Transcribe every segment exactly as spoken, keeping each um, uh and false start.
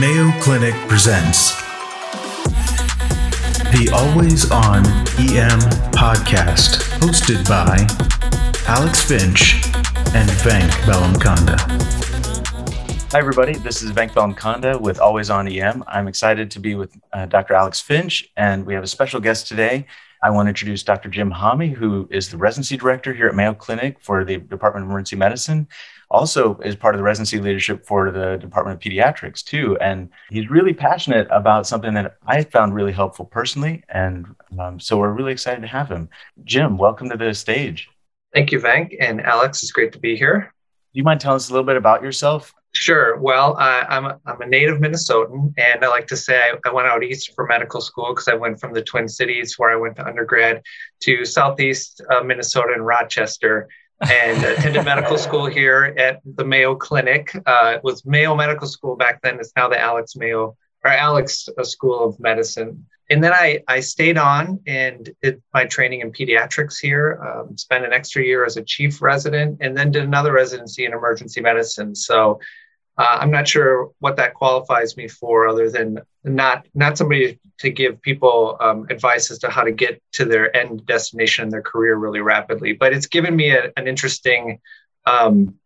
Mayo Clinic presents the Always On E M podcast, hosted by Alex Finch and Venk Bellamkonda. Hi, everybody. This is Venk Bellamkonda with Always On E M. I'm excited to be with uh, Doctor Alex Finch, and we have a special guest today. I want to introduce Doctor Jim Homme, who is the residency director here at Mayo Clinic for the Department of Emergency Medicine. Also is part of the residency leadership for the Department of Pediatrics too. And he's really passionate about something that I found really helpful personally. And um, so we're really excited to have him. Jim, welcome to the stage. Thank you, Venk and Alex. It's great to be here. Do you mind telling us a little bit about yourself? Sure. Well, uh, I'm, a, I'm a native Minnesotan, and I like to say I, I went out east for medical school because I went from the Twin Cities, where I went to undergrad, to southeast uh, Minnesota and Rochester, and attended medical school here at the Mayo Clinic. Uh, it was Mayo Medical School back then. It's now the Alex Mayo or Alex School of Medicine. And then I, I stayed on and did my training in pediatrics here, um, spent an extra year as a chief resident, and then did another residency in emergency medicine. So uh, I'm not sure what that qualifies me for, other than not, not somebody to give people um, advice as to how to get to their end destination in their career really rapidly. But it's given me a, an interesting um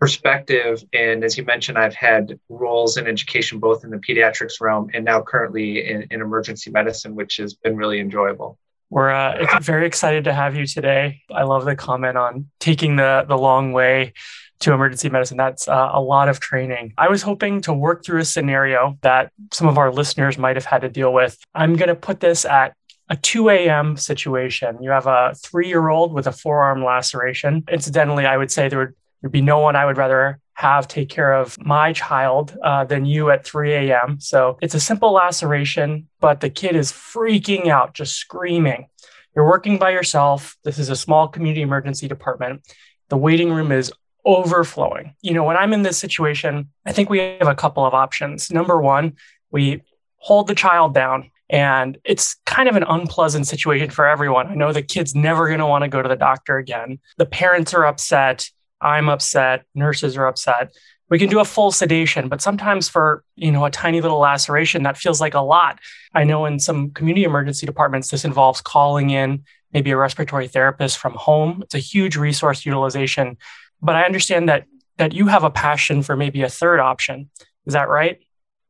perspective. And as you mentioned, I've had roles in education, both in the pediatrics realm and now currently in, in emergency medicine, which has been really enjoyable. We're uh, very excited to have you today. I love the comment on taking the, the long way to emergency medicine. That's uh, a lot of training. I was hoping to work through a scenario that some of our listeners might have had to deal with. I'm going to put this at a two a.m. situation. You have a three-year-old with a forearm laceration. Incidentally, I would say there would There'd be no one I would rather have take care of my child uh, than you at three a.m. So it's a simple laceration, but the kid is freaking out, just screaming. You're working by yourself. This is a small community emergency department. The waiting room is overflowing. You know, when I'm in this situation, I think we have a couple of options. Number one, we hold the child down. And it's kind of an unpleasant situation for everyone. I know the kid's never going to want to go to the doctor again. The parents are upset. I'm upset. Nurses are upset. We can do a full sedation, but sometimes for, you know, a tiny little laceration, that feels like a lot. I know in some community emergency departments, this involves calling in maybe a respiratory therapist from home. It's a huge resource utilization, but I understand that that you have a passion for maybe a third option. Is that right?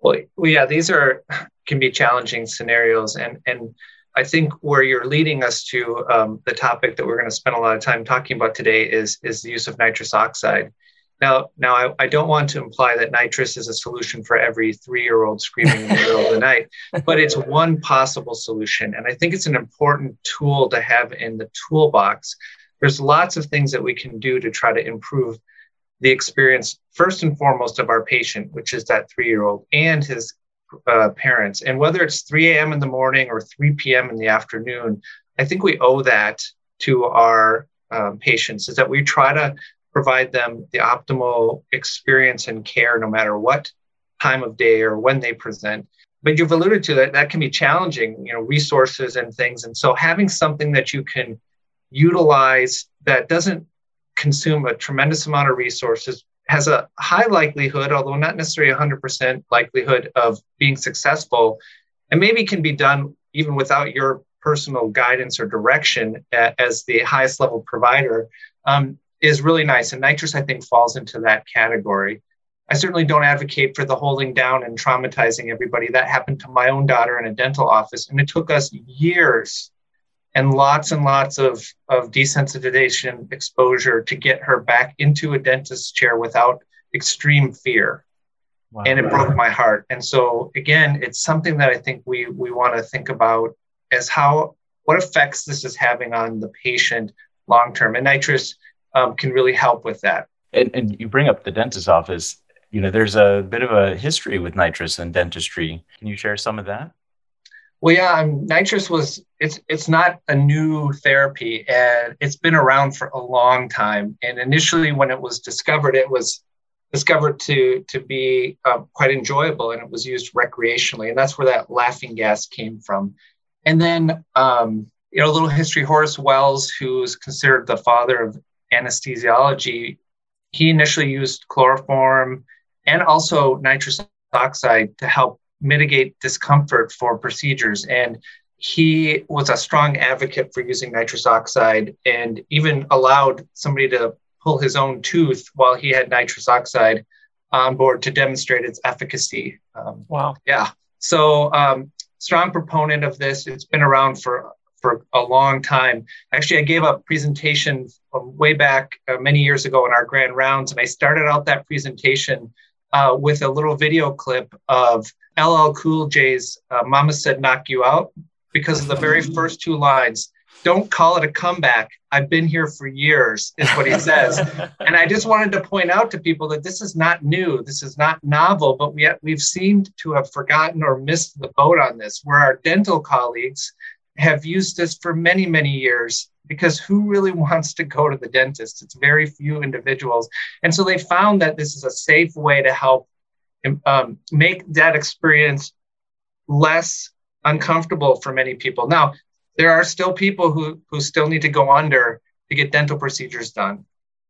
Well, yeah, these are can be challenging scenarios, and and. I think where you're leading us to um, the topic that we're going to spend a lot of time talking about today is, is the use of nitrous oxide. Now, now I, I don't want to imply that nitrous is a solution for every three-year-old screaming in the middle of the night, but it's one possible solution. And I think it's an important tool to have in the toolbox. There's lots of things that we can do to try to improve the experience, first and foremost, of our patient, which is that three-year-old and his Uh, parents. And whether it's three a.m. in the morning or three p.m. in the afternoon, I think we owe that to our um, patients, is that we try to provide them the optimal experience and care no matter what time of day or when they present. But you've alluded to that, that can be challenging, you know, resources and things. And so having something that you can utilize that doesn't consume a tremendous amount of resources has a high likelihood, although not necessarily one hundred percent likelihood of being successful, and maybe can be done even without your personal guidance or direction as the highest level provider, um, is really nice. And nitrous, I think, falls into that category. I certainly don't advocate for the holding down and traumatizing everybody. That happened to my own daughter in a dental office, and it took us years and lots and lots of, of desensitization exposure to get her back into a dentist's chair without extreme fear. Wow. And it broke my heart. And so again, it's something that I think we we want to think about as how, what effects this is having on the patient long-term. And nitrous um, can really help with that. And, and you bring up the dentist's office. You know, there's a bit of a history with nitrous and dentistry. Can you share some of that? Well, yeah, um, nitrous was, it's it's not a new therapy, and it's been around for a long time. And initially when it was discovered, it was discovered to, to be uh, quite enjoyable, and it was used recreationally. And that's where that laughing gas came from. And then, um, you know, a little history, Horace Wells, who's considered the father of anesthesiology, he initially used chloroform and also nitrous oxide to help mitigate discomfort for procedures. And he was a strong advocate for using nitrous oxide and even allowed somebody to pull his own tooth while he had nitrous oxide on board to demonstrate its efficacy. Um, wow. Yeah. So um, strong proponent of this. It's been around for for a long time. Actually, I gave a presentation from way back uh, many years ago in our grand rounds, and I started out that presentation uh, with a little video clip of L L Cool J's uh, Mama Said Knock You Out, because of the very first two lines. Don't call it a comeback. I've been here for years, is what he says. And I just wanted to point out to people that this is not new. This is not novel, but we have, we've seemed to have forgotten or missed the boat on this, where our dental colleagues have used this for many, many years, because who really wants to go to the dentist? It's very few individuals. And so they found that this is a safe way to help um, make that experience less uncomfortable for many people. Now, there are still people who, who still need to go under to get dental procedures done.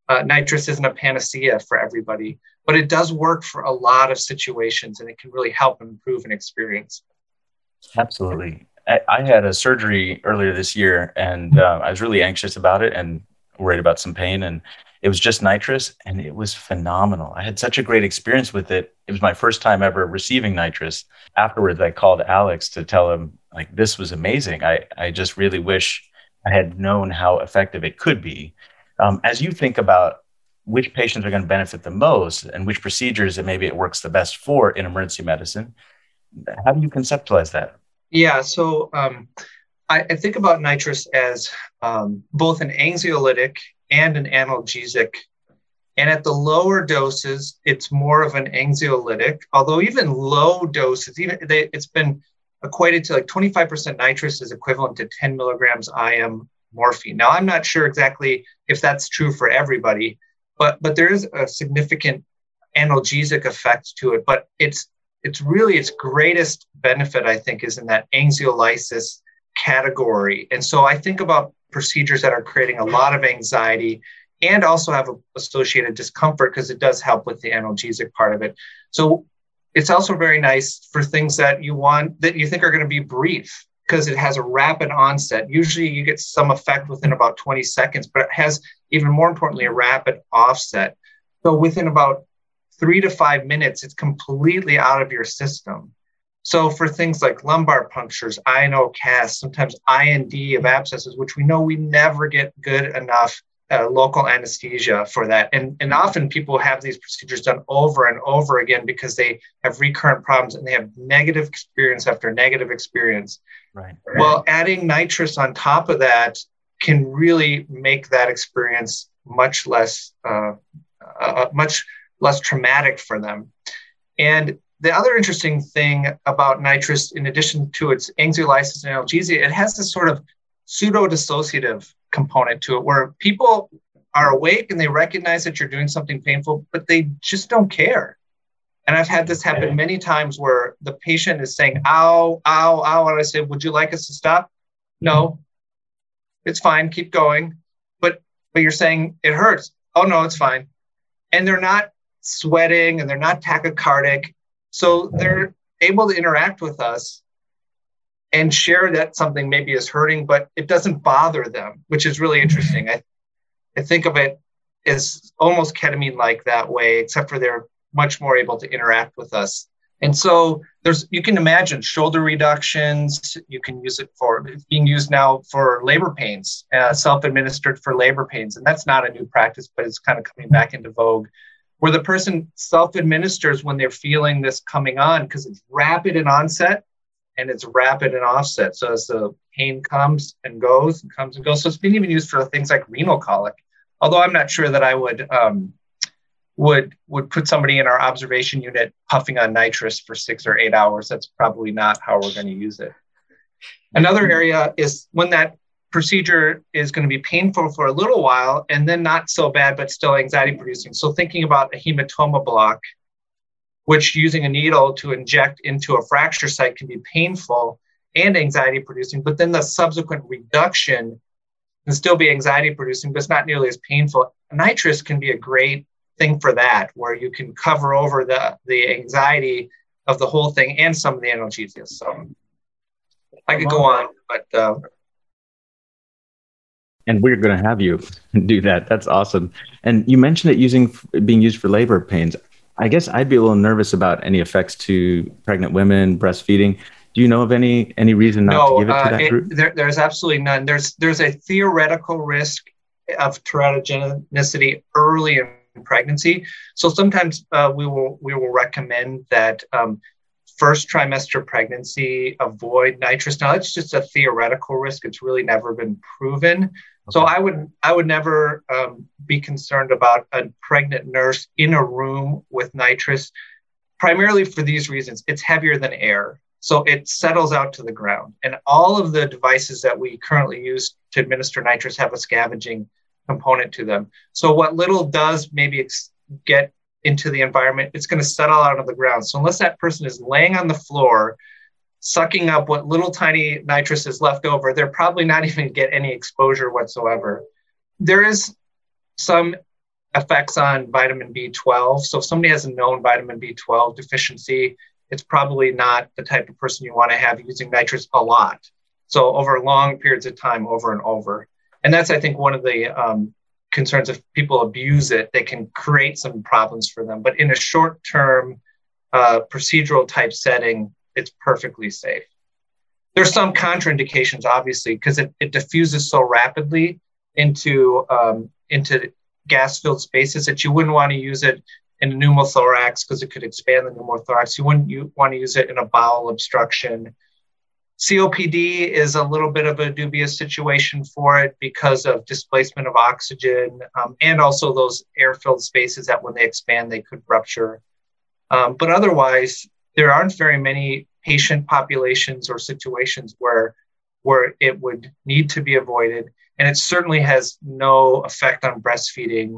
Uh, nitrous isn't a panacea for everybody, but it does work for a lot of situations, and it can really help improve an experience. Absolutely. I, I had a surgery earlier this year, and uh, I was really anxious about it and worried about some pain, and it was just nitrous, and it was phenomenal. I had such a great experience with it. It was my first time ever receiving nitrous. Afterwards, I called Alex to tell him, like, this was amazing. I, I just really wish I had known how effective it could be. Um, as you think about which patients are going to benefit the most and which procedures that maybe it works the best for in emergency medicine, how do you conceptualize that? Yeah, so um, I, I think about nitrous as um, both an anxiolytic and an analgesic. And at the lower doses, it's more of an anxiolytic, although even low doses, even they, it's been equated to like twenty-five percent nitrous is equivalent to ten milligrams I M morphine. Now, I'm not sure exactly if that's true for everybody, but but there is a significant analgesic effect to it. But it's it's really its greatest benefit, I think, is in that anxiolysis category. And so I think about procedures that are creating a lot of anxiety and also have associated discomfort, because it does help with the analgesic part of it. So it's also very nice for things that you want, that you think are going to be brief, because it has a rapid onset. Usually you get some effect within about twenty seconds, but it has, even more importantly, a rapid offset. So within about three to five minutes, it's completely out of your system. So for things like lumbar punctures, I N O casts, sometimes I N D of abscesses, which we know we never get good enough Uh, local anesthesia for that. And, and often people have these procedures done over and over again because they have recurrent problems and they have negative experience after negative experience. Right. Right. Well, adding nitrous on top of that can really make that experience much less, uh, uh, much less traumatic for them. And the other interesting thing about nitrous, in addition to its anxiolysis and analgesia, it has this sort of pseudo-dissociative component to it, where people are awake and they recognize that you're doing something painful, but they just don't care. And I've had this happen many times where the patient is saying, ow, ow, ow. And I say, would you like us to stop? No, it's fine. Keep going. But, but you're saying it hurts. Oh no, it's fine. And they're not sweating and they're not tachycardic. So they're able to interact with us and share that something maybe is hurting, but it doesn't bother them, which is really interesting. I, I think of it as almost ketamine-like that way, except for they're much more able to interact with us. And so there's, you can imagine shoulder reductions. You can use it for, it's being used now for labor pains, uh, self-administered for labor pains. And that's not a new practice, but it's kind of coming back into vogue, where the person self-administers when they're feeling this coming on, because it's rapid in onset and it's rapid and offset. So as the pain comes and goes and comes and goes. So it's been even used for things like renal colic. Although I'm not sure that I would um, would would put somebody in our observation unit puffing on nitrous for six or eight hours. That's probably not how we're going to use it. Another area is when that procedure is going to be painful for a little while and then not so bad, but still anxiety producing. So thinking about a hematoma block, which using a needle to inject into a fracture site can be painful and anxiety producing, but then the subsequent reduction can still be anxiety producing, but it's not nearly as painful. Nitrous can be a great thing for that, where you can cover over the, the anxiety of the whole thing and some of the analgesia. So I could go on, but. Uh, and we're going to have you do that. That's awesome. And you mentioned it using being used for labor pains. I guess I'd be a little nervous about any effects to pregnant women, breastfeeding. Do you know of any any reason not no, to give it to uh, that it, group? There, there's absolutely none. There's there's a theoretical risk of teratogenicity early in pregnancy. So sometimes uh, we will we will recommend that um, first trimester pregnancy avoid nitrous. Now that's just a theoretical risk. It's really never been proven. Okay. So I would I would never um, be concerned about a pregnant nurse in a room with nitrous, primarily for these reasons. It's heavier than air. So it settles out to the ground. And all of the devices that we currently use to administer nitrous have a scavenging component to them. So what little does maybe ex- get into the environment, it's going to settle out of the ground. So unless that person is laying on the floor, sucking up what little tiny nitrous is left over, they're probably not even get any exposure whatsoever. There is some effects on vitamin B twelve. So if somebody has a known vitamin B twelve deficiency, it's probably not the type of person you want to have using nitrous a lot. So over long periods of time, over and over. And that's, I think, one of the um, concerns. If people abuse it, they can create some problems for them. But in a short-term uh, procedural type setting, it's perfectly safe. There's some contraindications, obviously, because it, it diffuses so rapidly into, um, into gas-filled spaces that you wouldn't want to use it in a pneumothorax, because it could expand the pneumothorax. You wouldn't you want to use it in a bowel obstruction. C O P D is a little bit of a dubious situation for it because of displacement of oxygen um, and also those air-filled spaces that when they expand, they could rupture. Um, but otherwise, there aren't very many patient populations or situations where, where it would need to be avoided. And it certainly has no effect on breastfeeding.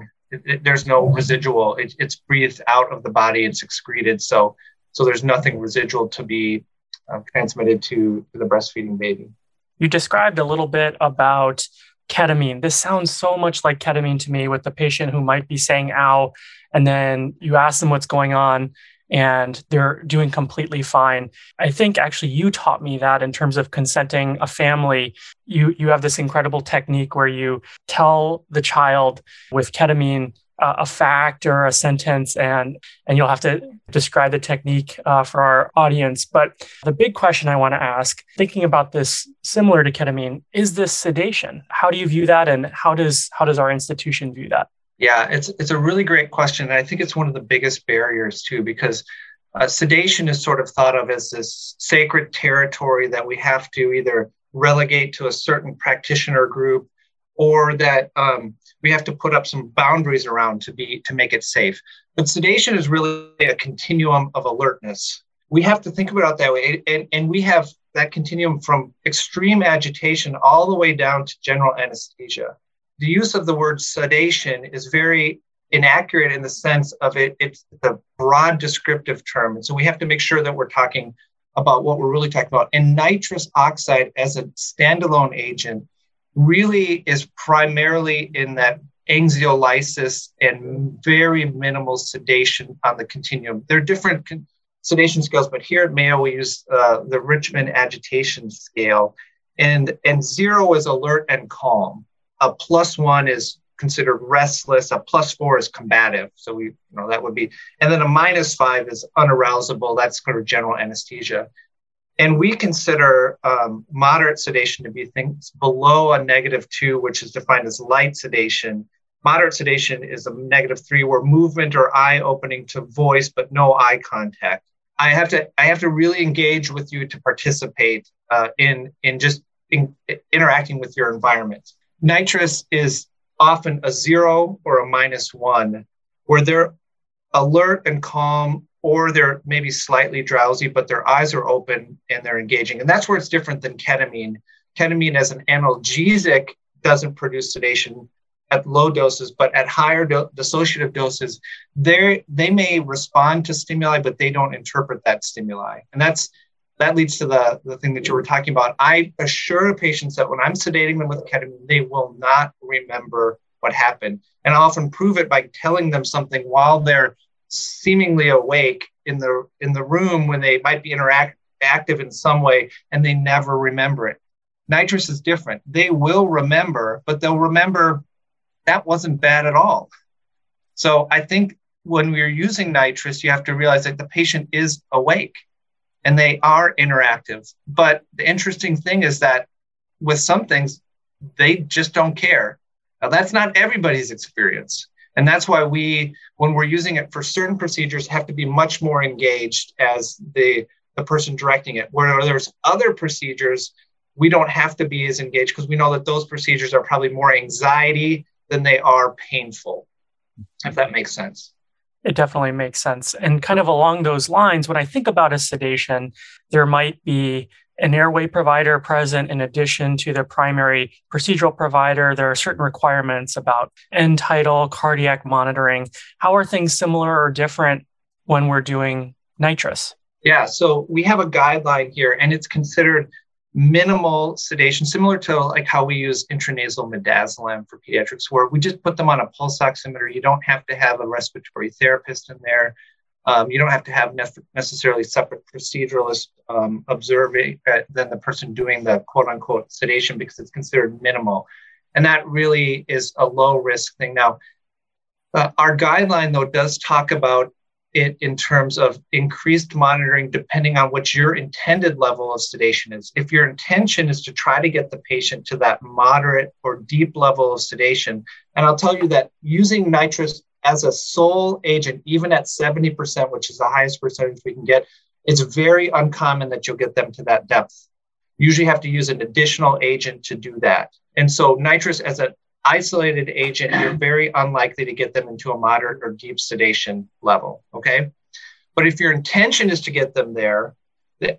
There's no residual. It, it's breathed out of the body. It's excreted. So, so there's nothing residual to be uh, transmitted to, to the breastfeeding baby. You described a little bit about ketamine. This sounds so much like ketamine to me, with the patient who might be saying, ow, and then you ask them what's going on and they're doing completely fine. I think actually you taught me that in terms of consenting a family. You you have this incredible technique where you tell the child with ketamine uh, a fact or a sentence, and, and you'll have to describe the technique uh, for our audience. But the big question I want to ask, thinking about this similar to ketamine, is this sedation? How do you view that, and how does how does our institution view that? Yeah, it's it's a really great question. And I think it's one of the biggest barriers too, because uh, sedation is sort of thought of as this sacred territory that we have to either relegate to a certain practitioner group, or that um, we have to put up some boundaries around to be to make it safe. But sedation is really a continuum of alertness. We have to think about it that way. And, and we have that continuum from extreme agitation all the way down to general anesthesia. The use of the word sedation is very inaccurate in the sense of it, it's a broad descriptive term. And so we have to make sure that we're talking about what we're really talking about. And nitrous oxide as a standalone agent really is primarily in that anxiolysis and very minimal sedation on the continuum. There are different con- sedation scales, but here at Mayo, we use uh, the Richmond agitation scale. And, and zero is alert and calm. A plus one is considered restless. A plus four is combative. So we, you know, that would be, and then a minus five is unarousable. That's sort of general anesthesia. And we consider um, moderate sedation to be things below a negative two, which is defined as light sedation. Moderate sedation is a negative three, where movement or eye opening to voice, but no eye contact. I have to, I have to really engage with you to participate uh, in, in just in, in interacting with your environment. Nitrous is often a zero or a minus one, where they're alert and calm, or they're maybe slightly drowsy, but their eyes are open and they're engaging. And that's where it's different than ketamine. Ketamine as an analgesic doesn't produce sedation at low doses, but at higher do- dissociative doses, they may respond to stimuli, but they don't interpret that stimuli. And that's That leads to the, the thing that you were talking about. I assure patients that when I'm sedating them with ketamine, they will not remember what happened. And I often prove it by telling them something while they're seemingly awake in the in the room when they might be interactive in some way, and they never remember it. Nitrous is different. They will remember, but they'll remember that wasn't bad at all. So I think when we're using nitrous, you have to realize that the patient is awake and they are interactive. But the interesting thing is that with some things, they just don't care. Now, that's not everybody's experience. And that's why we, when we're using it for certain procedures, have to be much more engaged as the, the person directing it. Where there's other procedures, we don't have to be as engaged because we know that those procedures are probably more anxiety than they are painful, if that makes sense. It definitely makes sense. And kind of along those lines, when I think about a sedation, there might be an airway provider present in addition to the primary procedural provider. There are certain requirements about end tidal, cardiac monitoring. How are things similar or different when we're doing nitrous? Yeah, so we have a guideline here, and it's considered minimal sedation, similar to like how we use intranasal midazolam for pediatrics, where we just put them on a pulse oximeter. You don't have to have a respiratory therapist in there. Um, you don't have to have ne- necessarily separate proceduralists um, observing uh, than the person doing the quote unquote sedation, because it's considered minimal. And that really is a low risk thing. Now, uh, our guideline though does talk about it in terms of increased monitoring depending on what your intended level of sedation is. If your intention is to try to get the patient to that moderate or deep level of sedation, and I'll tell you that using nitrous as a sole agent, even at seventy percent, which is the highest percentage we can get, it's very uncommon that you'll get them to that depth. You usually have to use an additional agent to do that. And so nitrous as an isolated agent, you're very unlikely to get them into a moderate or deep sedation level, okay? But if your intention is to get them there,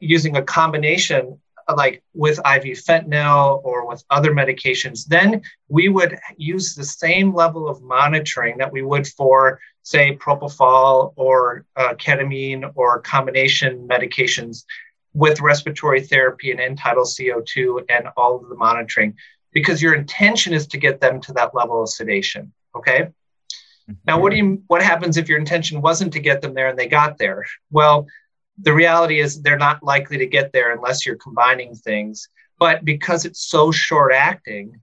using a combination like with I V fentanyl or with other medications, then we would use the same level of monitoring that we would for, say, propofol or uh, ketamine or combination medications with respiratory therapy and end tidal C O two and all of the monitoring, because your intention is to get them to that level of sedation, okay? Mm-hmm. Now, what do you, what happens if your intention wasn't to get them there and they got there? Well, the reality is they're not likely to get there unless you're combining things. But because it's so short acting,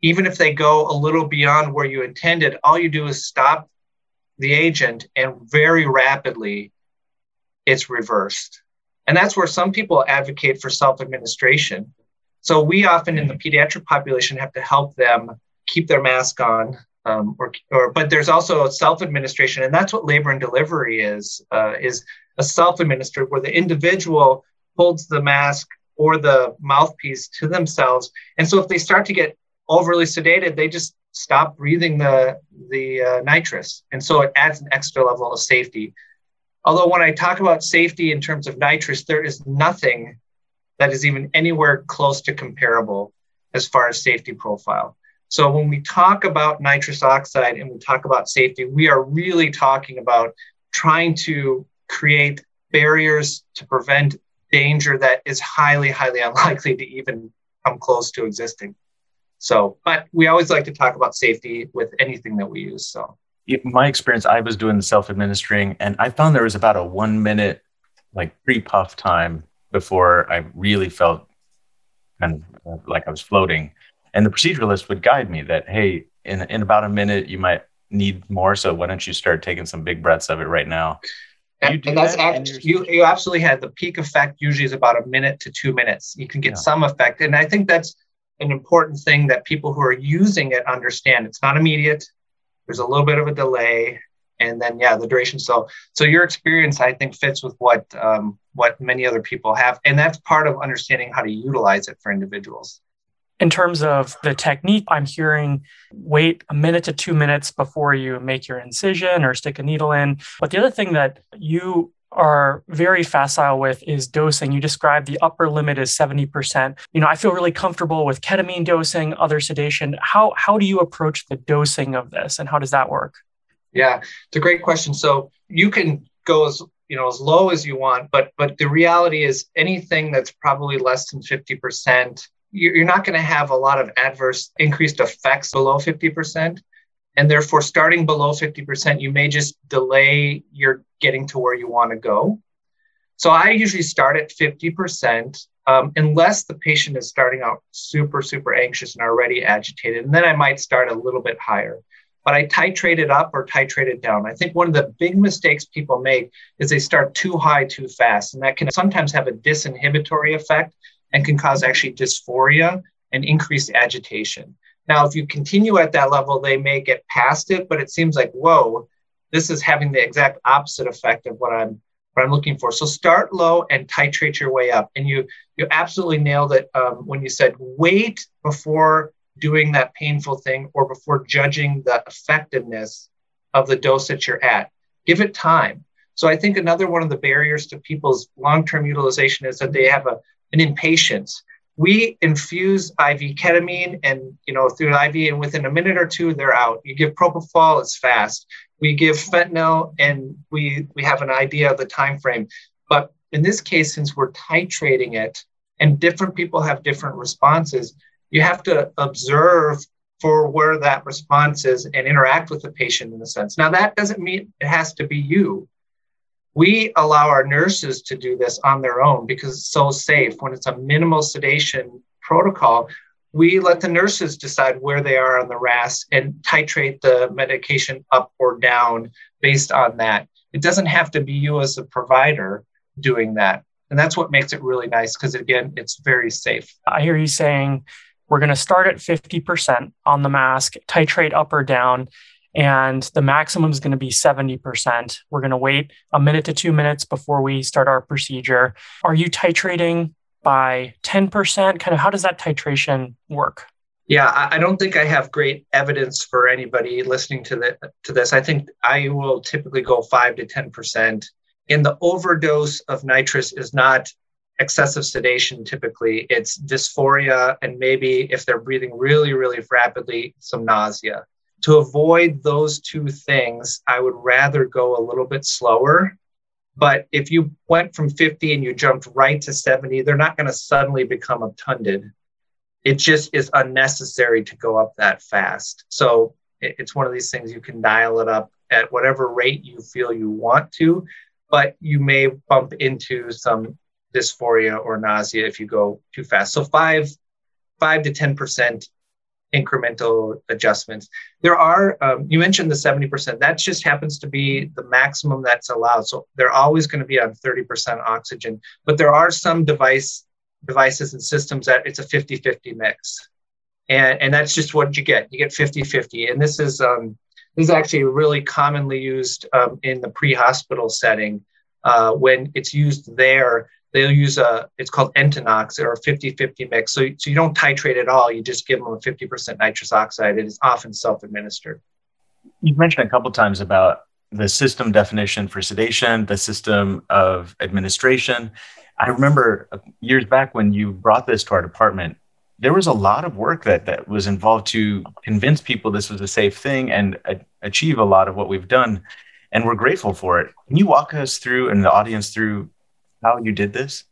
even if they go a little beyond where you intended, all you do is stop the agent and very rapidly it's reversed. And that's where some people advocate for self-administration. So we often in the pediatric population have to help them keep their mask on. Um, or, or, but there's also self-administration, and that's what labor and delivery is, uh, is a self-administered where the individual holds the mask or the mouthpiece to themselves. And so if they start to get overly sedated, they just stop breathing the, the uh, nitrous. And so it adds an extra level of safety. Although when I talk about safety in terms of nitrous, there is nothing that is even anywhere close to comparable as far as safety profile. So when we talk about nitrous oxide and we talk about safety, we are really talking about trying to create barriers to prevent danger that is highly, highly unlikely to even come close to existing. So, but we always like to talk about safety with anything that we use. So in my experience, I was doing the self-administering and I found there was about a one minute like pre-puff time before I really felt kind of like I was floating. And the proceduralist would guide me that, hey, in in about a minute, you might need more. So why don't you start taking some big breaths of it right now? And, you do and that's that act, you, you absolutely had the peak effect usually is about a minute to two minutes. You can get yeah. some effect. And I think that's an important thing that people who are using it understand. It's not immediate. There's a little bit of a delay. And then, yeah, the duration. So so your experience, I think, fits with what um, what many other people have. And that's part of understanding how to utilize it for individuals. In terms of the technique, I'm hearing wait a minute to two minutes before you make your incision or stick a needle in. But the other thing that you are very facile with is dosing. You described the upper limit is seventy percent. You know, I feel really comfortable with ketamine dosing, other sedation. How how do you approach the dosing of this and how does that work? Yeah, it's a great question. So you can go as you know as low as you want, but but the reality is anything that's probably less than fifty percent, you're not going to have a lot of adverse increased effects below fifty percent. And therefore, starting below fifty percent, you may just delay your getting to where you want to go. So I usually start at fifty percent, um, unless the patient is starting out super, super anxious and already agitated. And then I might start a little bit higher. But I titrate it up or titrate it down. I think one of the big mistakes people make is they start too high too fast. And that can sometimes have a disinhibitory effect and can cause actually dysphoria and increased agitation. Now, if you continue at that level, they may get past it, but it seems like, whoa, this is having the exact opposite effect of what I'm what I'm looking for. So start low and titrate your way up. And you you absolutely nailed it um, when you said wait before doing that painful thing or before judging the effectiveness of the dose that you're at. Give it time. So I think another one of the barriers to people's long-term utilization is that they have a, an impatience. We infuse I V ketamine and, you know, through an I V, and within a minute or two, they're out. You give propofol, it's fast. We give fentanyl, and we, we have an idea of the time frame. But in this case, since we're titrating it, and different people have different responses, you have to observe for where that response is and interact with the patient in a sense. Now, that doesn't mean it has to be you. We allow our nurses to do this on their own because it's so safe. When it's a minimal sedation protocol, we let the nurses decide where they are on the R A S and titrate the medication up or down based on that. It doesn't have to be you as a provider doing that. And that's what makes it really nice because, again, it's very safe. I hear you saying we're going to start at fifty percent on the mask, titrate up or down. And the maximum is going to be seventy percent. We're going to wait a minute to two minutes before we start our procedure. Are you titrating by ten percent? Kind of how does that titration work? Yeah, I don't think I have great evidence for anybody listening to, the, to this. I think I will typically go five to ten percent. And the overdose of nitrous is not excessive sedation typically. It's dysphoria and maybe if they're breathing really, really rapidly, some nausea. To avoid those two things, I would rather go a little bit slower. But if you went from fifty and you jumped right to seventy, they're not going to suddenly become obtunded. It just is unnecessary to go up that fast. So it's one of these things you can dial it up at whatever rate you feel you want to, but you may bump into some dysphoria or nausea if you go too fast. So five, five to ten percent. Incremental adjustments. There are, um, you mentioned the seventy percent, that just happens to be the maximum that's allowed. So they're always going to be on thirty percent oxygen, but there are some device devices and systems that it's a fifty-fifty mix. And, and that's just what you get. You get fifty-fifty. And this is, um, this is actually really commonly used um, in the pre-hospital setting. Uh, when it's used there, they'll use a, it's called Entonox or a fifty-fifty mix. So, so you don't titrate at all. You just give them a fifty percent nitrous oxide. It is often self-administered. You've mentioned a couple of times about the system definition for sedation, the system of administration. I remember years back when you brought this to our department, there was a lot of work that, that was involved to convince people this was a safe thing and uh, achieve a lot of what we've done. And we're grateful for it. Can you walk us through and the audience through how you did this?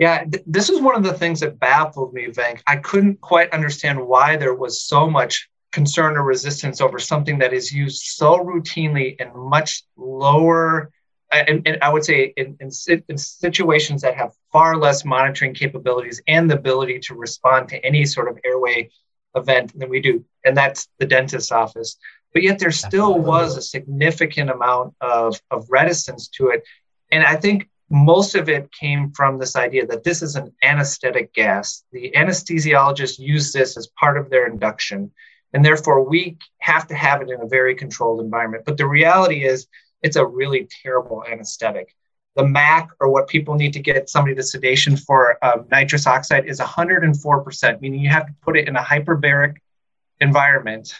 Yeah, th- this is one of the things that baffled me, Venk. I couldn't quite understand why there was so much concern or resistance over something that is used so routinely in much lower, and, and I would say in, in, in situations that have far less monitoring capabilities and the ability to respond to any sort of airway event than we do. And that's the dentist's office. But yet there still was a significant amount of, of reticence to it. And I think most of it came from this idea that this is an anesthetic gas. The anesthesiologists use this as part of their induction, and therefore we have to have it in a very controlled environment. But the reality is it's a really terrible anesthetic. The M A C, or what people need to get somebody to sedation for um, nitrous oxide, is one hundred four percent, meaning you have to put it in a hyperbaric environment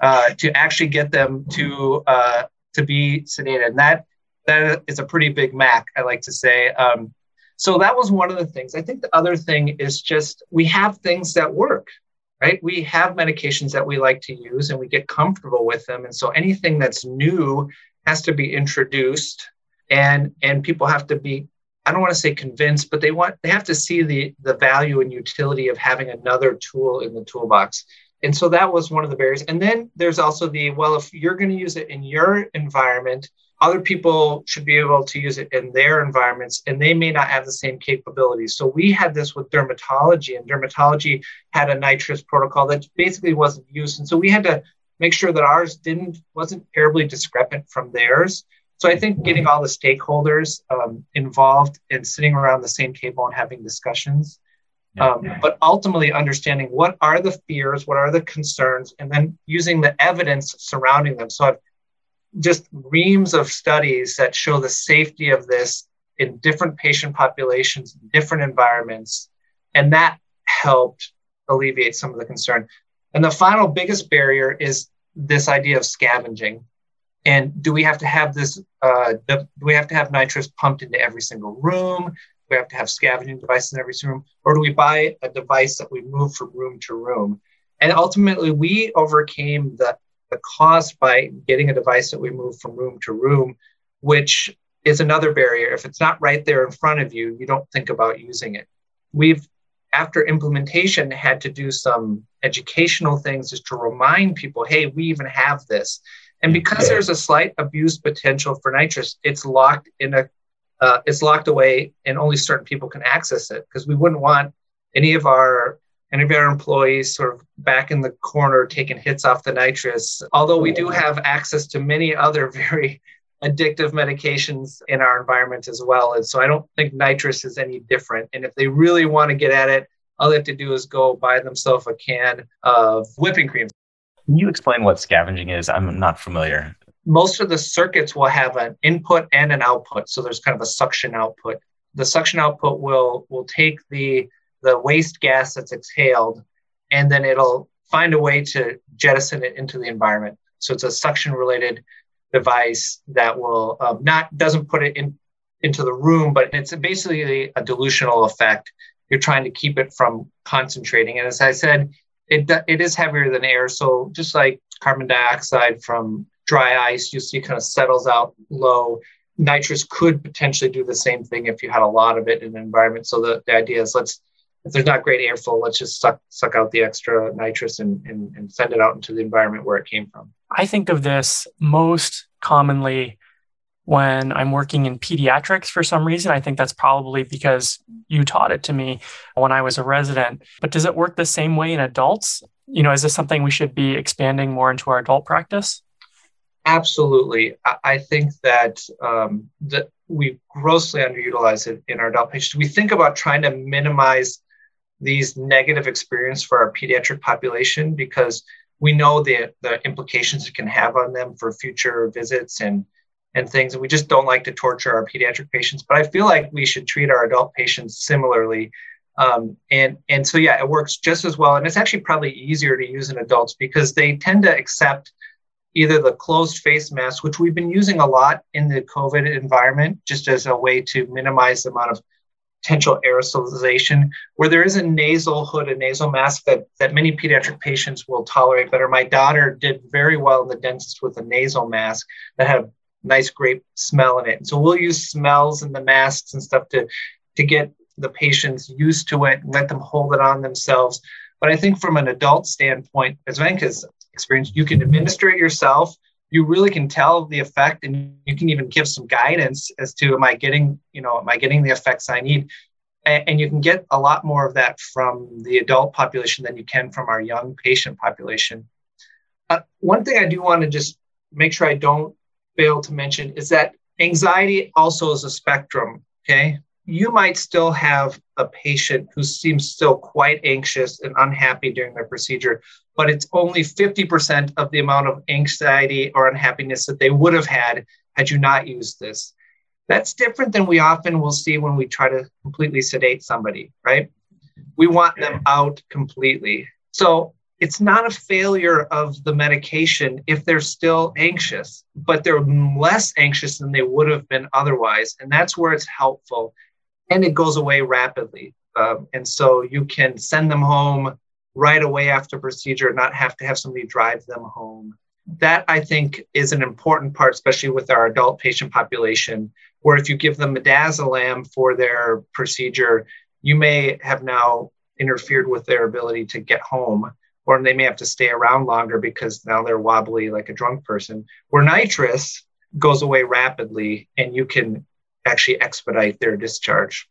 uh, to actually get them to uh, to be sedated. And that That is a pretty big M A C, I like to say. Um, so that was one of the things. I think the other thing is just we have things that work, right? We have medications that we like to use and we get comfortable with them. And so anything that's new has to be introduced and, and people have to be, I don't want to say convinced, but they want they have to see the, the value and utility of having another tool in the toolbox. And so that was one of the barriers. And then there's also the, well, if you're going to use it in your environment, other people should be able to use it in their environments, and they may not have the same capabilities. So we had this with dermatology, and dermatology had a nitrous protocol that basically wasn't used. And so we had to make sure that ours didn't wasn't terribly discrepant from theirs. So I think getting all the stakeholders um, involved and sitting around the same table and having discussions, um, yeah, yeah. but ultimately understanding what are the fears, what are the concerns, and then using the evidence surrounding them. So I've just reams of studies that show the safety of this in different patient populations, different environments, and that helped alleviate some of the concern. And the final biggest barrier is this idea of scavenging. And do we have to have this, uh, do we have to have nitrous pumped into every single room? Do we have to have scavenging devices in every room? Or do we buy a device that we move from room to room? And ultimately, we overcame the the cost by getting a device that we move from room to room, which is another barrier. If it's not right there in front of you, you don't think about using it. We've, after implementation, had to do some educational things just to remind people, hey, we even have this. And because there's a slight abuse potential for nitrous, it's locked in a, uh, it's locked away and only certain people can access it, because we wouldn't want any of our And if our employees sort of back in the corner taking hits off the nitrous, although we do have access to many other very addictive medications in our environment as well. And so I don't think nitrous is any different. And if they really want to get at it, all they have to do is go buy themselves a can of whipping cream. Can you explain what scavenging is? I'm not familiar. Most of the circuits will have an input and an output. So there's kind of a suction output. The suction output will will take the the waste gas that's exhaled, and then it'll find a way to jettison it into the environment. So it's a suction-related device that will um, not doesn't put it in into the room, but it's basically a dilutional effect. You're trying to keep it from concentrating. And as I said, it it is heavier than air. So just like carbon dioxide from dry ice, you see kind of settles out low. Nitrous could potentially do the same thing if you had a lot of it in an environment. So the, the idea is let's if there's not great airflow, let's just suck suck out the extra nitrous and, and, and send it out into the environment where it came from. I think of this most commonly when I'm working in pediatrics for some reason. I think that's probably because you taught it to me when I was a resident. But does it work the same way in adults? You know, is this something we should be expanding more into our adult practice? Absolutely. I think that um, that we grossly underutilize it in our adult patients. We think about trying to minimize these negative experiences for our pediatric population, because we know the, the implications it can have on them for future visits and, and things. And we just don't like to torture our pediatric patients, but I feel like we should treat our adult patients similarly. Um, and, and so, yeah, it works just as well. And it's actually probably easier to use in adults because they tend to accept either the closed face mask, which we've been using a lot in the COVID environment, just as a way to minimize the amount of potential aerosolization, where there is a nasal hood, a nasal mask that, that many pediatric patients will tolerate better. My daughter did very well in the dentist with a nasal mask that had a nice grape smell in it. And so we'll use smells in the masks and stuff to, to get the patients used to it and let them hold it on themselves. But I think from an adult standpoint, as Venk has experienced, you can administer it yourself. You really can tell the effect, and you can even give some guidance as to, am I getting, you know, am I getting the effects I need? And, and you can get a lot more of that from the adult population than you can from our young patient population. Uh, one thing I do want to just make sure I don't fail to mention is that anxiety also is a spectrum, okay? You might still have a patient who seems still quite anxious and unhappy during their procedure, but it's only fifty percent of the amount of anxiety or unhappiness that they would have had had you not used this. That's different than we often will see when we try to completely sedate somebody, right? We want them out completely. So it's not a failure of the medication if they're still anxious, but they're less anxious than they would have been otherwise. And that's where it's helpful. And it goes away rapidly. Um, and so you can send them home right away after procedure, not have to have somebody drive them home. That, I think, is an important part, especially with our adult patient population, where if you give them midazolam for their procedure, you may have now interfered with their ability to get home. or they may have to stay around longer because now they're wobbly like a drunk person. Where nitrous goes away rapidly and you can actually expedite their discharge.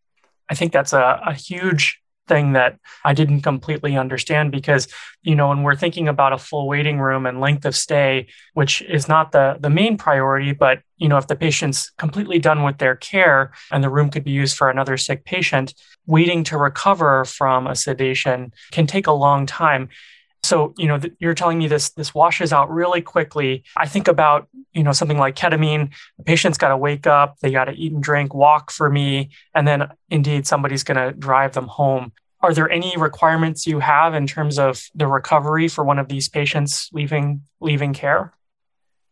I think that's a, a huge thing that I didn't completely understand because, you know, when we're thinking about a full waiting room and length of stay, which is not the, the main priority, but, you know, if the patient's completely done with their care and the room could be used for another sick patient, waiting to recover from a sedation can take a long time. So, you know, th- you're telling me this, this washes out really quickly. I think about, you know, something like ketamine, the patient's got to wake up, they got to eat and drink, walk for me, and then indeed somebody's going to drive them home. Are there any requirements you have in terms of the recovery for one of these patients leaving, leaving care?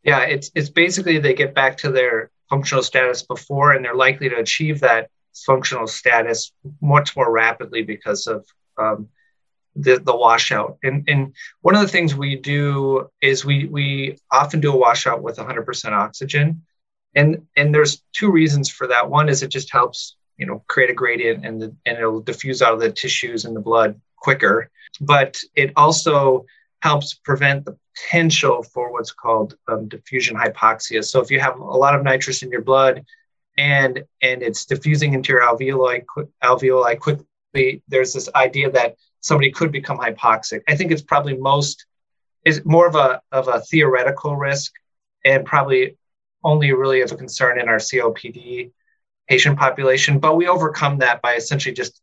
Yeah, it's, it's basically they get back to their functional status before, and they're likely to achieve that functional status much more rapidly because of, um, The, the washout. And, and one of the things we do is we we often do a washout with one hundred percent oxygen. And, and there's two reasons for that. One is it just helps, you know, create a gradient and, the, and it'll diffuse out of the tissues and the blood quicker. But it also helps prevent the potential for what's called um, diffusion hypoxia. So if you have a lot of nitrous in your blood and, and it's diffusing into your alveoli, alveoli quickly, there's this idea that somebody could become hypoxic. I think it's probably most, is more of a of a theoretical risk and probably only really of a concern in our C O P D patient population, but we overcome that by essentially just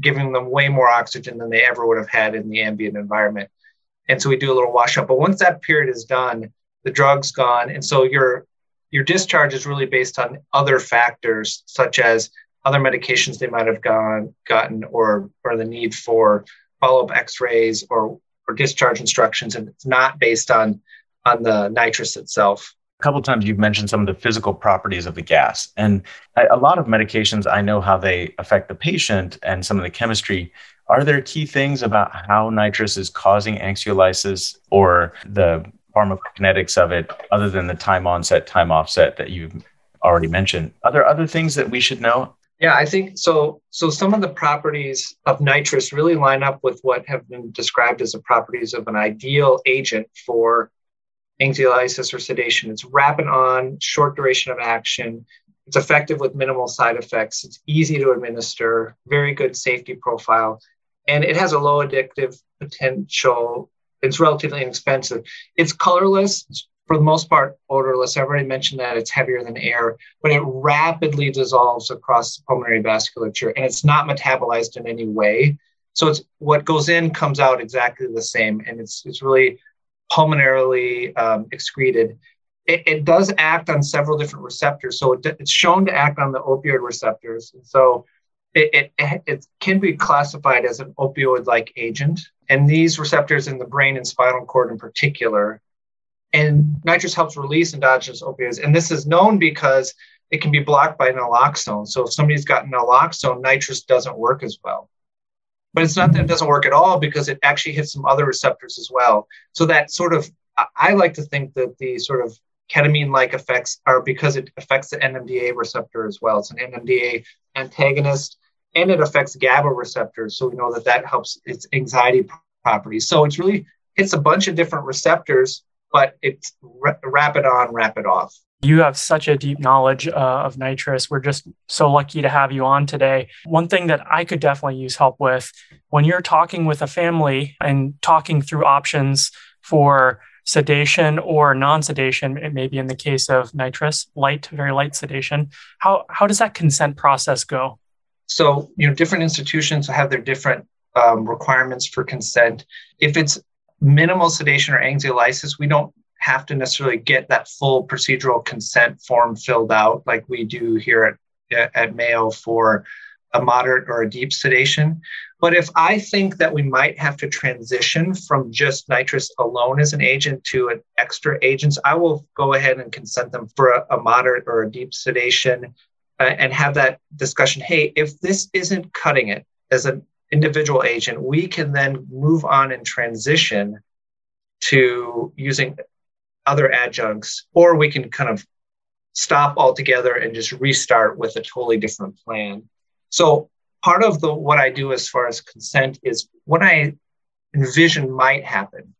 giving them way more oxygen than they ever would have had in the ambient environment. And so we do a little washout, but once that period is done, the drug's gone. And so your, your discharge is really based on other factors, such as other medications they might have gone, gotten, or or the need for follow-up x-rays or, or discharge instructions, and it's not based on, on the nitrous itself. A couple of times you've mentioned some of the physical properties of the gas, and a lot of medications, I know how they affect the patient and some of the chemistry. Are there key things about how nitrous is causing anxiolysis or the pharmacokinetics of it, other than the time onset, time offset that you've already mentioned? Are there other things that we should know? Yeah, I think so. So some of the properties of nitrous really line up with what have been described as the properties of an ideal agent for anxiolysis or sedation. It's rapid on, short duration of action. It's effective with minimal side effects. It's easy to administer, very good safety profile, and it has a low addictive potential. It's relatively inexpensive. It's colorless. It's for the most part, odorless. I already mentioned that it's heavier than air, but it rapidly dissolves across the pulmonary vasculature, and it's not metabolized in any way. So it's what goes in comes out exactly the same, and it's it's really pulmonarily um, excreted. It, it does act on several different receptors, so it, it's shown to act on the opioid receptors, and so it, it it can be classified as an opioid-like agent. And these receptors in the brain and spinal cord, in particular. And nitrous helps release endogenous opioids. And this is known because it can be blocked by naloxone. So if somebody's got naloxone, nitrous doesn't work as well. But it's not that it doesn't work at all, because it actually hits some other receptors as well. So that sort of, I like to think that the sort of ketamine-like effects are because it affects the N M D A receptor as well. It's an N M D A antagonist, and it affects GABA receptors. So we know that that helps its anxiety properties. So it's really, it's a bunch of different receptors, but it's r- rapid on, rapid off. You have such a deep knowledge uh, of nitrous. We're just so lucky to have you on today. One thing that I could definitely use help with, when you're talking with a family and talking through options for sedation or non-sedation, it may be in the case of nitrous, light, very light sedation, how how does that consent process go? So, you know, different institutions have their different um, requirements for consent. If it's minimal sedation or anxiolysis, we don't have to necessarily get that full procedural consent form filled out like we do here at, at Mayo for a moderate or a deep sedation. But if I think that we might have to transition from just nitrous alone as an agent to an extra agents, I will go ahead and consent them for a, a moderate or a deep sedation uh, and have that discussion. Hey, if this isn't cutting it as an individual agent, we can then move on and transition to using other adjuncts, or we can kind of stop altogether and just restart with a totally different plan. So part of the what I do as far as consent is when I envision might happen.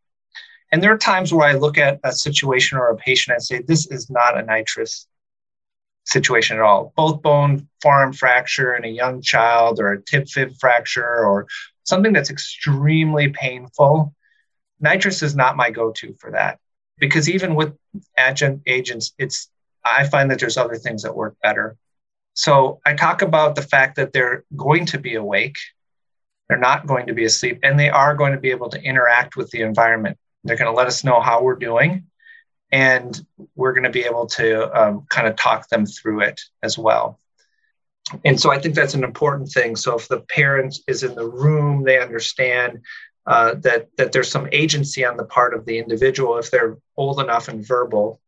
And there are times where I look at a situation or a patient and say, this is not a nitrous situation at all. Both bone forearm fracture in a young child, or a tib fib fracture, or something that's extremely painful. Nitrous is not my go-to for that, because even with adjunct agents, it's I find that there's other things that work better. So I talk about the fact that they're going to be awake, they're not going to be asleep, and they are going to be able to interact with the environment. They're going to let us know how we're doing, and we're going to be able to um, kind of talk them through it as well. And so I think that's an important thing. So if the parent is in the room, they understand uh, that, that there's some agency on the part of the individual if they're old enough and verbal.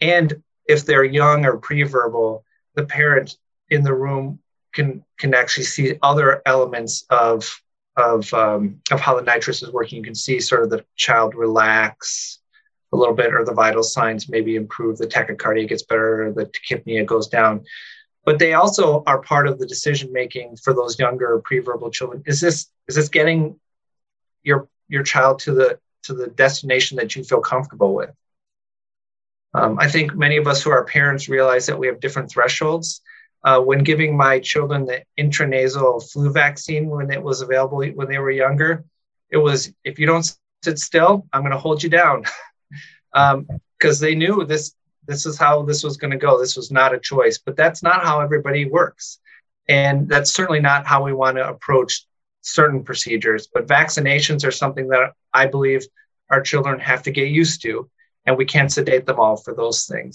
And if they're young or pre-verbal, the parent in the room can, can actually see other elements of Of, um, of how the nitrous is working. You can see sort of the child relax a little bit, or the vital signs maybe improve, the tachycardia gets better, the tachypnea goes down. But they also are part of the decision-making for those younger pre-verbal children. Is this, is this getting your, your child to the, to the destination that you feel comfortable with? Um, I think many of us who are parents realize that we have different thresholds. Uh, when giving my children the intranasal flu vaccine when it was available when they were younger, it was, if you don't sit still, I'm going to hold you down. Because um, they knew this, this is how this was going to go. This was not a choice, but that's not how everybody works. And that's certainly not how we want to approach certain procedures. But vaccinations are something that I believe our children have to get used to, and we can't sedate them all for those things.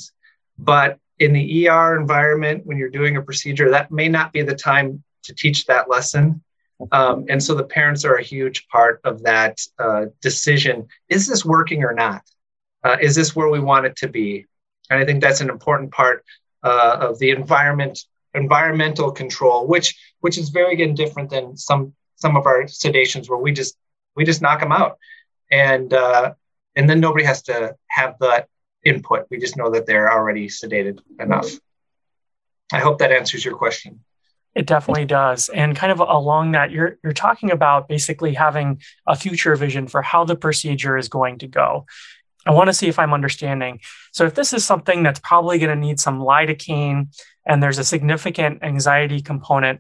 But in the E R environment, when you're doing a procedure, that may not be the time to teach that lesson. Um, and so the parents are a huge part of that uh, decision. Is this working or not? Uh, is this where we want it to be? And I think that's an important part uh, of the environment, environmental control, which which is very again different than some some of our sedations where we just we just knock them out, and uh, and then nobody has to have the input. We just know that they're already sedated enough. I hope that answers your question. It definitely does. And kind of along that, you're you're talking about basically having a future vision for how the procedure is going to go. I want to see if I'm understanding. So if this is something that's probably going to need some lidocaine and there's a significant anxiety component,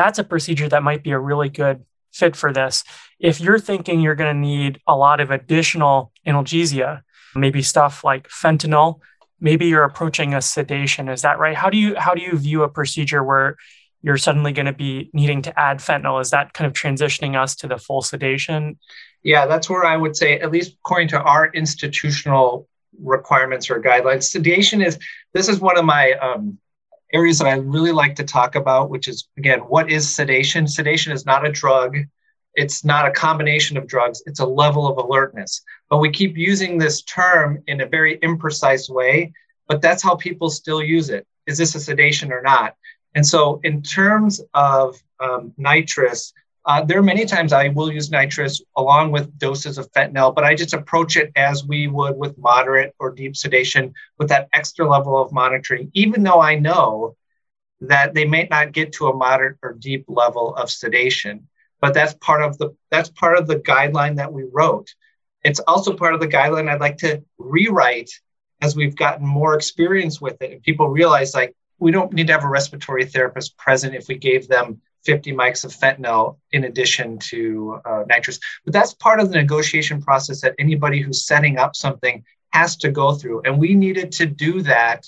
that's a procedure that might be a really good fit for this. If you're thinking you're going to need a lot of additional analgesia, maybe stuff like fentanyl, maybe you're approaching a sedation. Is that right? How do you how do you view a procedure where you're suddenly going to be needing to add fentanyl? Is that kind of transitioning us to the full sedation? Yeah, that's where I would say, at least according to our institutional requirements or guidelines, sedation is, this is one of my um, areas that I really like to talk about, which is, again, what is sedation? Sedation is not a drug. It's not a combination of drugs. It's a level of alertness. But we keep using this term in a very imprecise way, but that's how people still use it. Is this a sedation or not? And so in terms of um, nitrous, uh, there are many times I will use nitrous along with doses of fentanyl, but I just approach it as we would with moderate or deep sedation with that extra level of monitoring, even though I know that they may not get to a moderate or deep level of sedation. But that's part of the that's part of the guideline that we wrote. It's also part of the guideline I'd like to rewrite as we've gotten more experience with it. And people realize, like, we don't need to have a respiratory therapist present if we gave them fifty mics of fentanyl in addition to uh, nitrous. But that's part of the negotiation process that anybody who's setting up something has to go through. And we needed to do that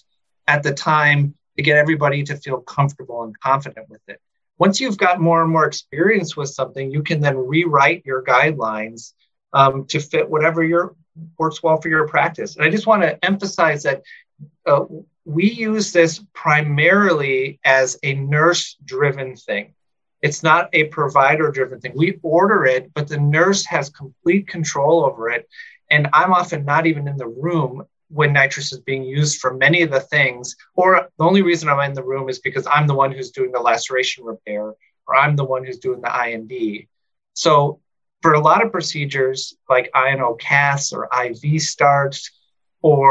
at the time to get everybody to feel comfortable and confident with it. Once you've got more and more experience with something, you can then rewrite your guidelines um, to fit whatever your, works well for your practice. And I just want to emphasize that uh, we use this primarily as a nurse-driven thing. It's not a provider-driven thing. We order it, but the nurse has complete control over it. And I'm often not even in the room when nitrous is being used for many of the things, or the only reason I'm in the room is because I'm the one who's doing the laceration repair, or I'm the one who's doing the I N D. So for a lot of procedures like I N O caths or I V starts or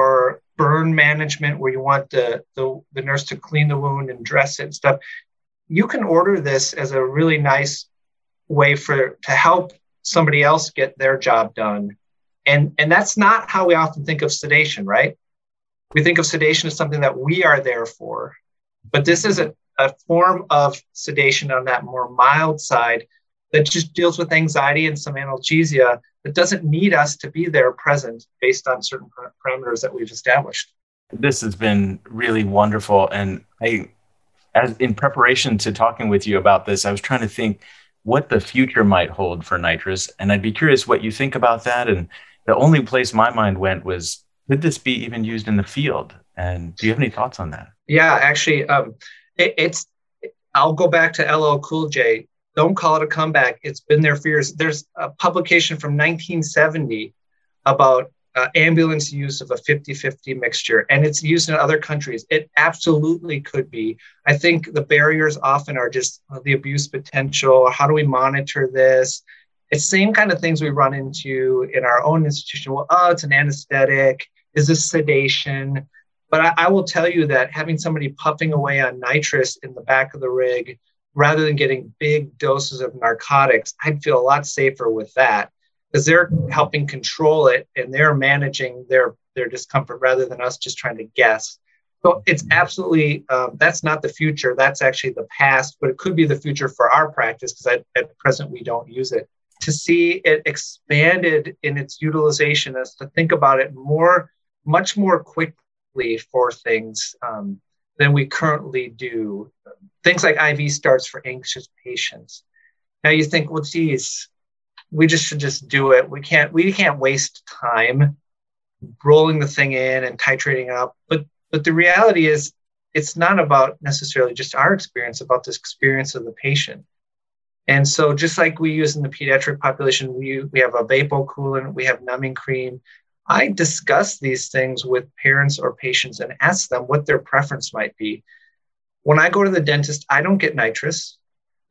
burn management, where you want the, the, the nurse to clean the wound and dress it and stuff, you can order this as a really nice way for to help somebody else get their job done. And, and that's not how we often think of sedation, right? We think of sedation as something that we are there for, but this is a, a form of sedation on that more mild side that just deals with anxiety and some analgesia that doesn't need us to be there present based on certain parameters that we've established. This has been really wonderful. And I, as in preparation to talking with you about this, I was trying to think what the future might hold for nitrous. And I'd be curious what you think about that. And the only place my mind went was, could this be even used in the field? And do you have any thoughts on that? Yeah, actually, um, it, it's, I'll go back to L L Cool J. Don't call it a comeback. It's been there for years. There's a publication from nineteen seventy about uh, ambulance use of a fifty-fifty mixture, and it's used in other countries. It absolutely could be. I think the barriers often are just uh, the abuse potential. How do we monitor this? It's the same kind of things we run into in our own institution. Well, oh, it's an anesthetic. Is this sedation? But I, I will tell you that having somebody puffing away on nitrous in the back of the rig, rather than getting big doses of narcotics, I'd feel a lot safer with that because they're helping control it and they're managing their, their discomfort rather than us just trying to guess. So it's absolutely, um, that's not the future. That's actually the past, but it could be the future for our practice because at, at present we don't use it. To see it expanded in its utilization is to think about it more, much more quickly for things um, than we currently do. Things like I V starts for anxious patients. Now you think, well, geez, we just should just do it. We can't, we can't waste time rolling the thing in and titrating it up. But, but the reality is it's not about necessarily just our experience, about this experience of the patient. And so just like we use in the pediatric population, we, we have a vapocoolant, we have numbing cream. I discuss these things with parents or patients and ask them what their preference might be. When I go to the dentist, I don't get nitrous,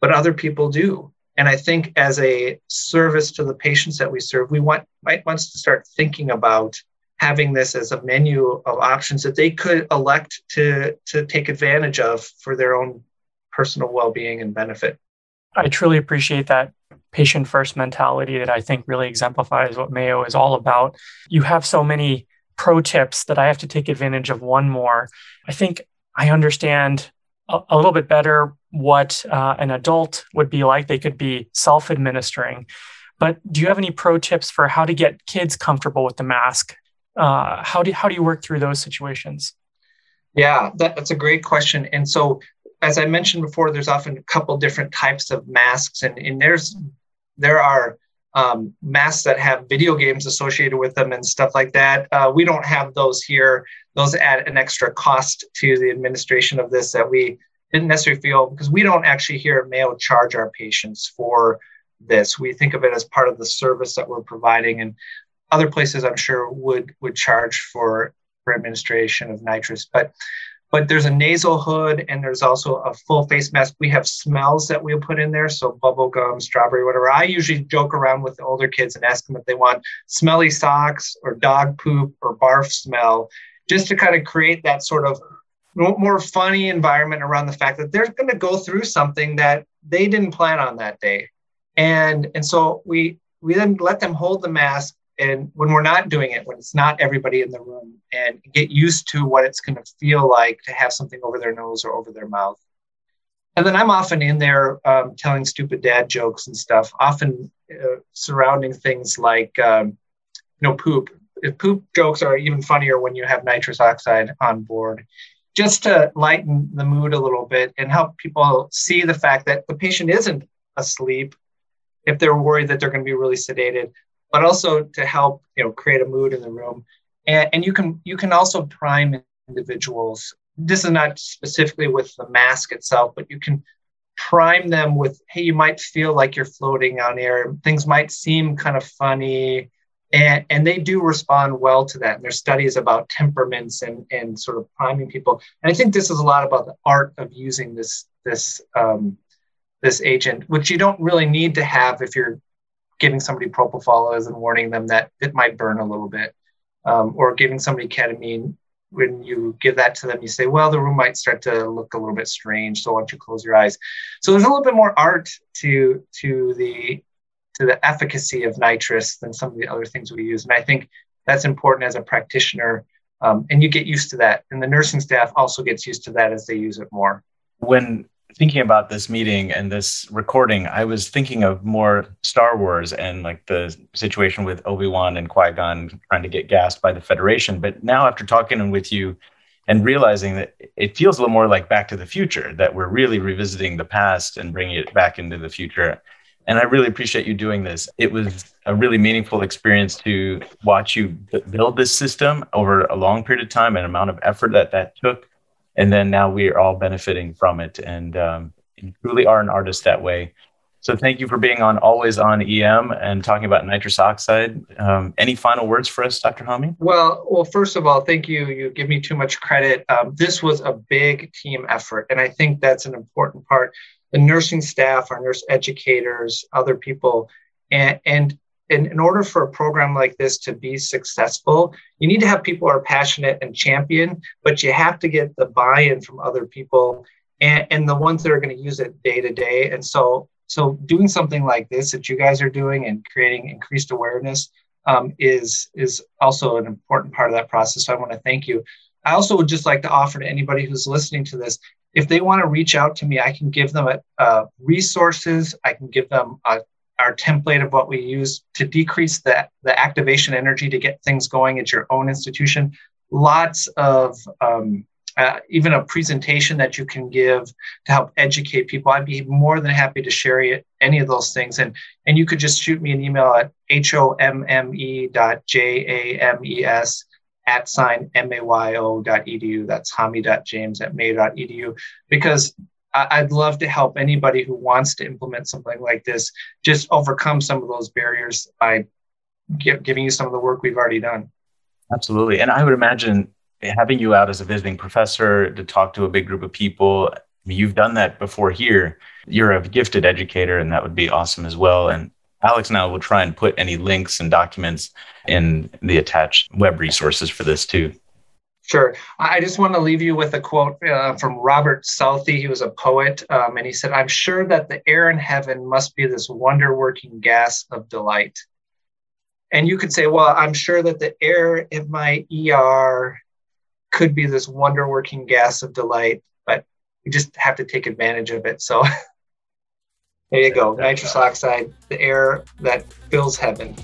but other people do. And I think as a service to the patients that we serve, we want might want to start thinking about having this as a menu of options that they could elect to, to take advantage of for their own personal well-being and benefit. I truly appreciate that patient-first mentality that I think really exemplifies what Mayo is all about. You have so many pro tips that I have to take advantage of one more. I think I understand a, a little bit better what uh, an adult would be like. They could be self-administering. But do you have any pro tips for how to get kids comfortable with the mask? Uh, how do how do you work through those situations? Yeah, that, that's a great question. And so, as I mentioned before, there's often a couple different types of masks, and, and there's there are um, masks that have video games associated with them and stuff like that. Uh, we don't have those here. Those add an extra cost to the administration of this that we didn't necessarily feel, because we don't actually here at Mayo charge our patients for this. We think of it as part of the service that we're providing, and other places I'm sure would would charge for, for administration of nitrous. But But there's a nasal hood and there's also a full face mask. We have smells that we'll put in there. So bubble gum, strawberry, whatever. I usually joke around with the older kids and ask them if they want smelly socks or dog poop or barf smell, just to kind of create that sort of more funny environment around the fact that they're going to go through something that they didn't plan on that day. And, and so we, we then let them hold the mask. And when we're not doing it, when it's not everybody in the room, and get used to what it's going to feel like to have something over their nose or over their mouth. And then I'm often in there um, telling stupid dad jokes and stuff, often uh, surrounding things like, um, you know, poop. If poop jokes are even funnier when you have nitrous oxide on board, just to lighten the mood a little bit and help people see the fact that the patient isn't asleep if they're worried that they're going to be really sedated, but also to help, you know, create a mood in the room. And, and you can you can also prime individuals. This is not specifically with the mask itself, but you can prime them with, hey, you might feel like you're floating on air. Things might seem kind of funny. And, and they do respond well to that. And there's studies about temperaments and, and sort of priming people. And I think this is a lot about the art of using this, this, um, this agent, which you don't really need to have if you're giving somebody propofol and warning them that it might burn a little bit, um, or giving somebody ketamine. When you give that to them, you say, well, the room might start to look a little bit strange, so why don't you close your eyes? So there's a little bit more art to to the to the efficacy of nitrous than some of the other things we use. And I think that's important as a practitioner. Um, and you get used to that. And the nursing staff also gets used to that as they use it more. When thinking about this meeting and this recording, I was thinking of more Star Wars and like the situation with Obi-Wan and Qui-Gon trying to get gassed by the Federation. But now after talking with you and realizing that it feels a little more like Back to the Future, that we're really revisiting the past and bringing it back into the future. And I really appreciate you doing this. It was a really meaningful experience to watch you build this system over a long period of time and amount of effort that that took. And then now we are all benefiting from it. And um, you truly are an artist that way. So thank you for being on Always On E M and talking about nitrous oxide. Um, any final words for us, Doctor Homme? Well, well, first of all, thank you. You give me too much credit. Um, this was a big team effort. And I think that's an important part. The nursing staff, our nurse educators, other people. And, and in, in order for a program like this to be successful, you need to have people who are passionate and champion, but you have to get the buy-in from other people and, and the ones that are going to use it day to day. And so, so doing something like this that you guys are doing and creating increased awareness um, is, is also an important part of that process. So I want to thank you. I also would just like to offer to anybody who's listening to this, if they want to reach out to me, I can give them uh, resources. I can give them uh, our template of what we use to decrease the, the activation energy to get things going at your own institution. Lots of um, uh, even a presentation that you can give to help educate people. I'd be more than happy to share it, any of those things. And, and you could just shoot me an email at H-O-M-M-E dot J-A-M-E-S at sign mayo dot e d u. That's homme.james at mayo dot e d u, because I'd love to help anybody who wants to implement something like this just overcome some of those barriers by give, giving you some of the work we've already done. Absolutely. And I would imagine having you out as a visiting professor to talk to a big group of people, I mean, you've done that before here. You're a gifted educator, and that would be awesome as well. And Alex and I will try and put any links and documents in the attached web resources for this too. Sure. I just want to leave you with a quote uh, from Robert Southey. He was a poet, um, and he said, "I'm sure that the air in heaven must be this wonder-working gas of delight." And you could say, well, I'm sure that the air in my E R could be this wonder-working gas of delight, but you just have to take advantage of it. So there you go. Nitrous oxide, the air that fills heaven.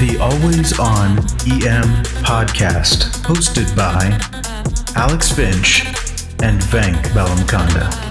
The Always On E M podcast, hosted by Alex Finch and Venk Bellamkonda.